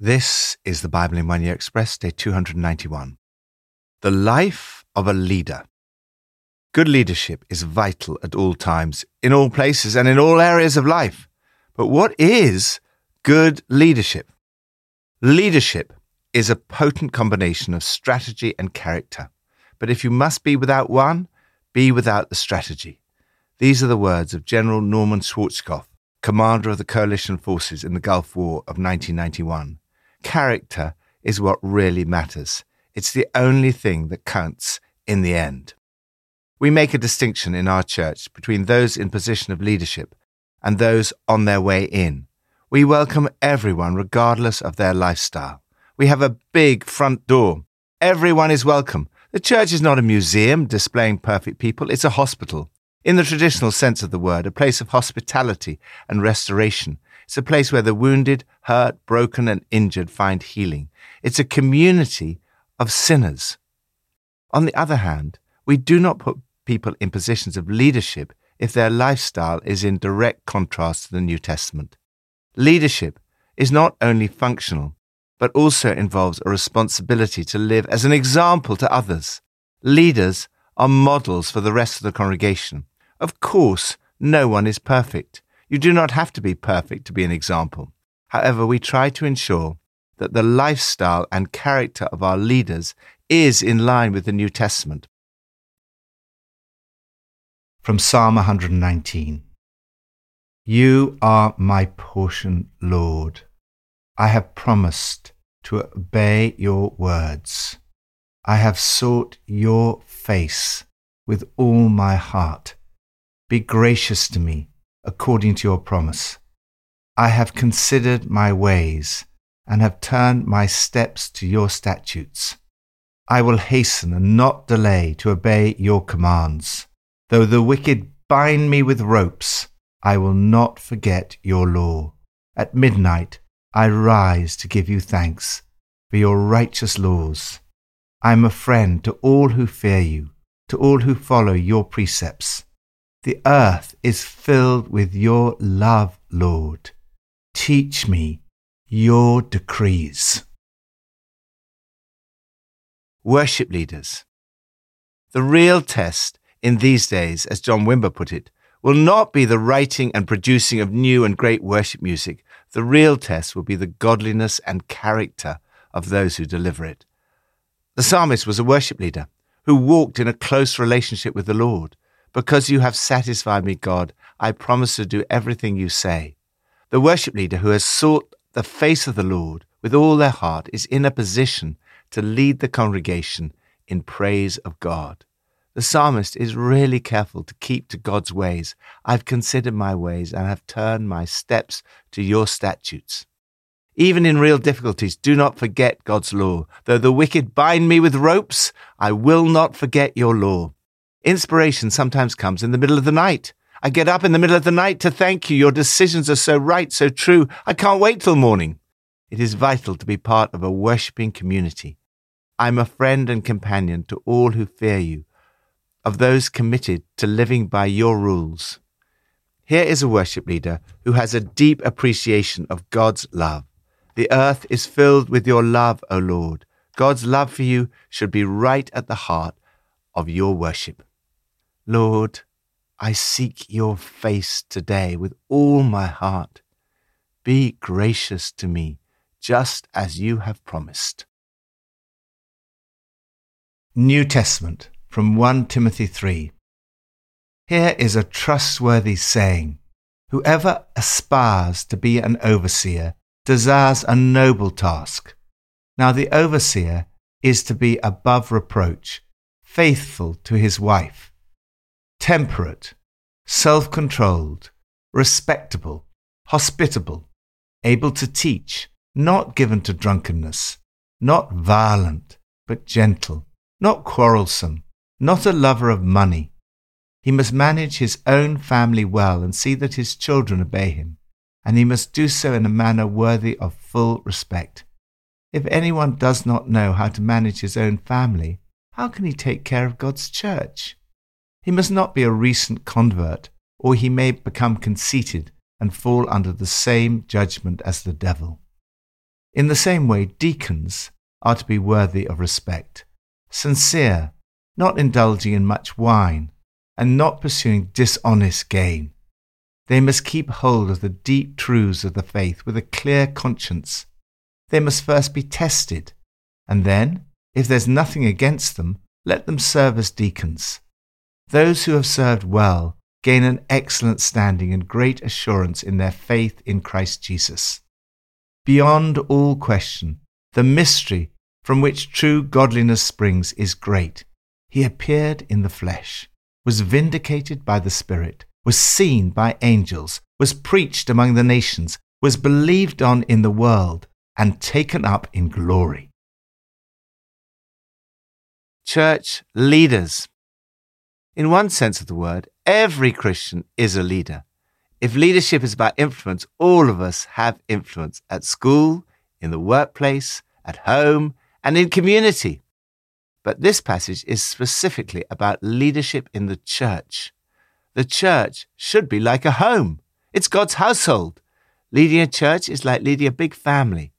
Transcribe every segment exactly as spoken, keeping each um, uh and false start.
This is the Bible in One Year Express, day two hundred ninety-one. The life of a leader. Good leadership is vital at all times, in all places and in all areas of life. But what is good leadership? Leadership is a potent combination of strategy and character. But if you must be without one, be without the strategy. These are the words of General Norman Schwarzkopf, commander of the coalition forces in the Gulf War of nineteen ninety-one. Character is what really matters. It's the only thing that counts in the end. We make a distinction in our church between those in position of leadership and those on their way in. We welcome everyone regardless of their lifestyle. We have a big front door. Everyone is welcome. The church is not a museum displaying perfect people. It's a hospital. In the traditional sense of the word, a place of hospitality and restoration. It's a place where the wounded, hurt, broken and injured find healing. It's a community of sinners. On the other hand, we do not put people in positions of leadership if their lifestyle is in direct contrast to the New Testament. Leadership is not only functional, but also involves a responsibility to live as an example to others. Leaders are models for the rest of the congregation. Of course, no one is perfect. You do not have to be perfect to be an example. However, we try to ensure that the lifestyle and character of our leaders is in line with the New Testament. From Psalm one nineteen. You are my portion, Lord. I have promised to obey your words. I have sought your face with all my heart. Be gracious to me according to your promise. I have considered my ways and have turned my steps to your statutes. I will hasten and not delay to obey your commands. Though the wicked bind me with ropes, I will not forget your law. At midnight, I rise to give you thanks for your righteous laws. I am a friend to all who fear you, to all who follow your precepts. The earth is filled with your love, Lord. Teach me your decrees. Worship leaders. The real test in these days, as John Wimber put it, will not be the writing and producing of new and great worship music. The real test will be the godliness and character of those who deliver it. The psalmist was a worship leader who walked in a close relationship with the Lord. Because you have satisfied me, God, I promise to do everything you say. The worship leader who has sought the face of the Lord with all their heart is in a position to lead the congregation in praise of God. The psalmist is really careful to keep to God's ways. I've considered my ways and have turned my steps to your statutes. Even in real difficulties, do not forget God's law. Though the wicked bind me with ropes, I will not forget your law. Inspiration sometimes comes in the middle of the night. I get up in the middle of the night to thank you. Your decisions are so right, so true. I can't wait till morning. It is vital to be part of a worshipping community. I'm a friend and companion to all who fear you, of those committed to living by your rules. Here is a worship leader who has a deep appreciation of God's love. The earth is filled with your love, O Lord. God's love for you should be right at the heart of your worship. Lord, I seek your face today with all my heart. Be gracious to me, just as you have promised. New Testament. From First Timothy three. Here is a trustworthy saying. Whoever aspires to be an overseer desires a noble task. Now the overseer is to be above reproach, faithful to his wife, temperate, self-controlled, respectable, hospitable, able to teach, not given to drunkenness, not violent, but gentle, not quarrelsome, not a lover of money. He must manage his own family well and see that his children obey him, and he must do so in a manner worthy of full respect. If anyone does not know how to manage his own family, how can he take care of God's church? He must not be a recent convert, or he may become conceited and fall under the same judgment as the devil. In the same way, deacons are to be worthy of respect, sincere, not indulging in much wine, and not pursuing dishonest gain. They must keep hold of the deep truths of the faith with a clear conscience. They must first be tested, and then, if there's nothing against them, let them serve as deacons. Those who have served well gain an excellent standing and great assurance in their faith in Christ Jesus. Beyond all question, the mystery from which true godliness springs is great. He appeared in the flesh, was vindicated by the Spirit, was seen by angels, was preached among the nations, was believed on in the world, and taken up in glory. Church leaders. In one sense of the word, every Christian is a leader. If leadership is about influence, all of us have influence at school, in the workplace, at home, and in community. But this passage is specifically about leadership in the church. The church should be like a home. It's God's household. Leading a church is like leading a big family.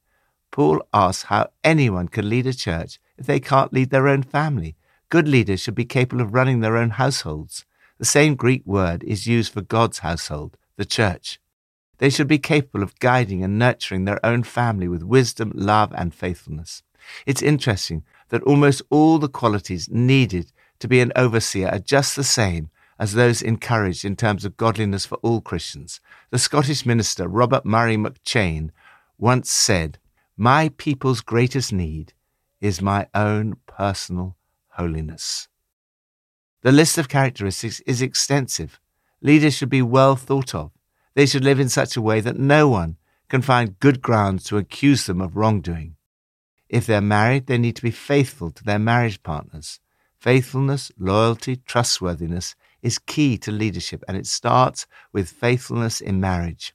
Paul asks how anyone can lead a church if they can't lead their own family. Good leaders should be capable of running their own households. The same Greek word is used for God's household, the church. They should be capable of guiding and nurturing their own family with wisdom, love, and faithfulness. It's interesting that almost all the qualities needed to be an overseer are just the same as those encouraged in terms of godliness for all Christians. The Scottish minister Robert Murray McChain once said, "My people's greatest need is my own personal holiness." The list of characteristics is extensive. Leaders should be well thought of. They should live in such a way that no one can find good grounds to accuse them of wrongdoing. If they're married, they need to be faithful to their marriage partners. Faithfulness, loyalty, trustworthiness is key to leadership, and it starts with faithfulness in marriage.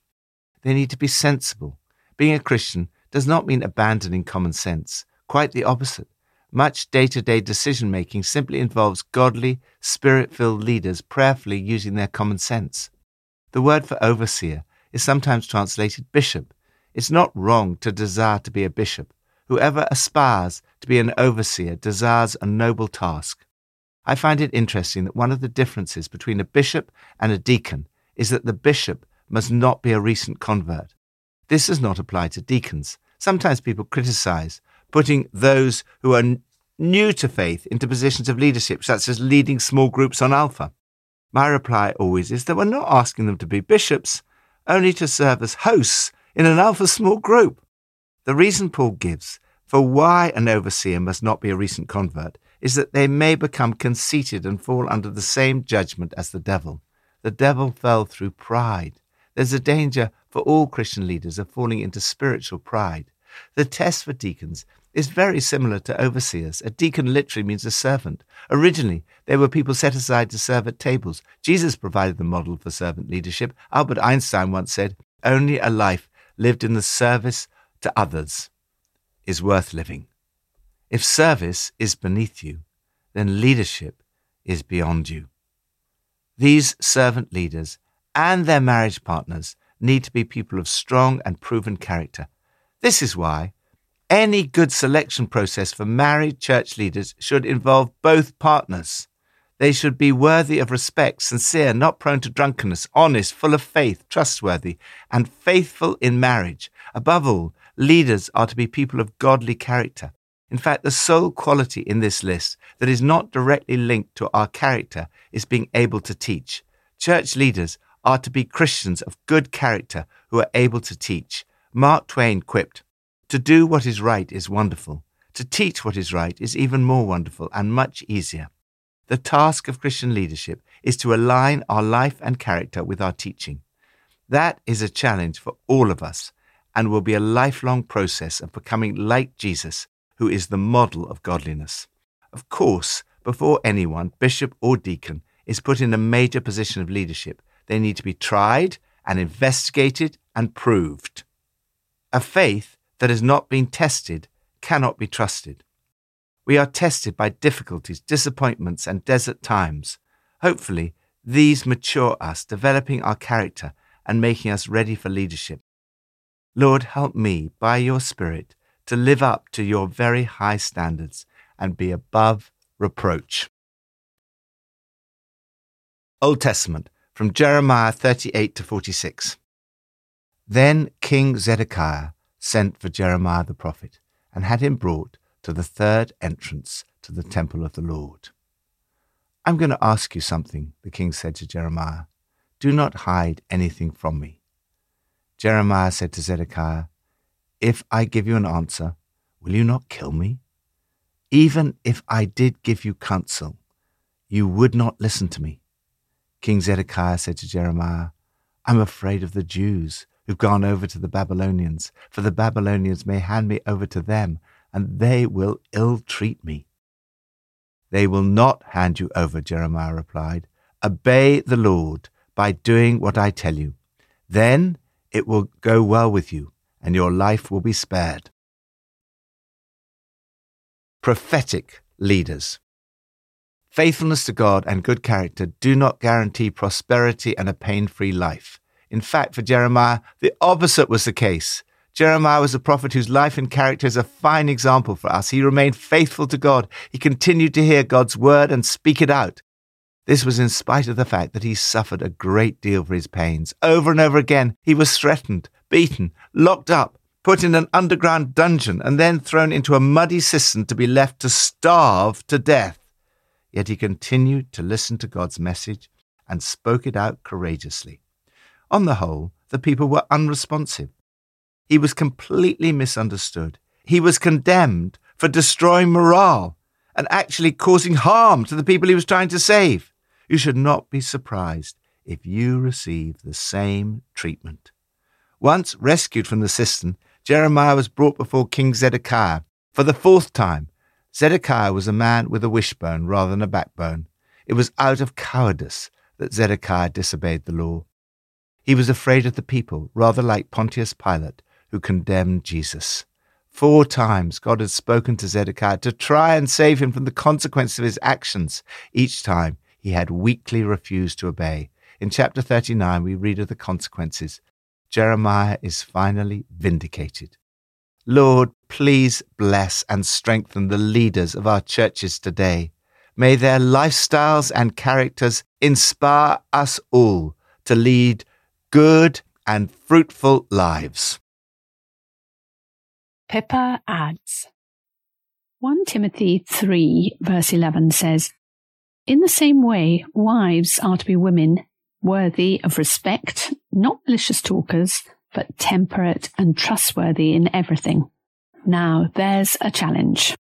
They need to be sensible. Being a Christian does not mean abandoning common sense. Quite the opposite. Much day-to-day decision-making simply involves godly, spirit-filled leaders prayerfully using their common sense. The word for overseer is sometimes translated bishop. It's not wrong to desire to be a bishop. Whoever aspires to be an overseer desires a noble task. I find it interesting that one of the differences between a bishop and a deacon is that the bishop must not be a recent convert. This does not apply to deacons. Sometimes people criticize putting those who are n- new to faith into positions of leadership, such as leading small groups on Alpha. My reply always is that we're not asking them to be bishops, only to serve as hosts in an Alpha small group. The reason Paul gives for why an overseer must not be a recent convert is that they may become conceited and fall under the same judgment as the devil. The devil fell through pride. There's a danger for all Christian leaders of falling into spiritual pride. The test for deacons is very similar to overseers. A deacon literally means a servant. Originally, they were people set aside to serve at tables. Jesus provided the model for servant leadership. Albert Einstein once said, "Only a life lived in the service to others is worth living." If service is beneath you, then leadership is beyond you. These servant leaders and their marriage partners need to be people of strong and proven character. This is why any good selection process for married church leaders should involve both partners. They should be worthy of respect, sincere, not prone to drunkenness, honest, full of faith, trustworthy, and faithful in marriage. Above all, leaders are to be people of godly character. In fact, the sole quality in this list that is not directly linked to our character is being able to teach. Church leaders are to be Christians of good character who are able to teach. Mark Twain quipped, "To do what is right is wonderful. To teach what is right is even more wonderful and much easier." The task of Christian leadership is to align our life and character with our teaching. That is a challenge for all of us and will be a lifelong process of becoming like Jesus, who is the model of godliness. Of course, before anyone, bishop or deacon, is put in a major position of leadership, they need to be tried and investigated and proved. A faith that has not been tested cannot be trusted. We are tested by difficulties, disappointments, and desert times. Hopefully, these mature us, developing our character and making us ready for leadership. Lord, help me by your Spirit to live up to your very high standards and be above reproach. Old Testament, from Jeremiah thirty-eight to forty-six. Then King Zedekiah sent for Jeremiah the prophet and had him brought to the third entrance to the temple of the Lord. I'm going to ask you something, the king said to Jeremiah. Do not hide anything from me. Jeremiah said to Zedekiah, If I give you an answer, will you not kill me? Even if I did give you counsel, you would not listen to me. King Zedekiah said to Jeremiah, I'm afraid of the Jews who've gone over to the Babylonians, for the Babylonians may hand me over to them, and they will ill-treat me. They will not hand you over, Jeremiah replied. Obey the Lord by doing what I tell you. Then it will go well with you, and your life will be spared. Prophetic leaders. Faithfulness to God and good character do not guarantee prosperity and a pain-free life. In fact, for Jeremiah, the opposite was the case. Jeremiah was a prophet whose life and character is a fine example for us. He remained faithful to God. He continued to hear God's word and speak it out. This was in spite of the fact that he suffered a great deal for his pains. Over and over again, he was threatened, beaten, locked up, put in an underground dungeon, and then thrown into a muddy cistern to be left to starve to death. Yet he continued to listen to God's message and spoke it out courageously. On the whole, the people were unresponsive. He was completely misunderstood. He was condemned for destroying morale and actually causing harm to the people he was trying to save. You should not be surprised if you receive the same treatment. Once rescued from the cistern, Jeremiah was brought before King Zedekiah for the fourth time. Zedekiah was a man with a wishbone rather than a backbone. It was out of cowardice that Zedekiah disobeyed the law. He was afraid of the people, rather like Pontius Pilate, who condemned Jesus. Four times God had spoken to Zedekiah to try and save him from the consequence of his actions. Each time he had weakly refused to obey. In chapter thirty-nine, we read of the consequences. Jeremiah is finally vindicated. Lord, please bless and strengthen the leaders of our churches today. May their lifestyles and characters inspire us all to lead good and fruitful lives. Pippa adds, First Timothy three verse eleven says, In the same way, wives are to be women worthy of respect, not malicious talkers, but temperate and trustworthy in everything. Now there's a challenge.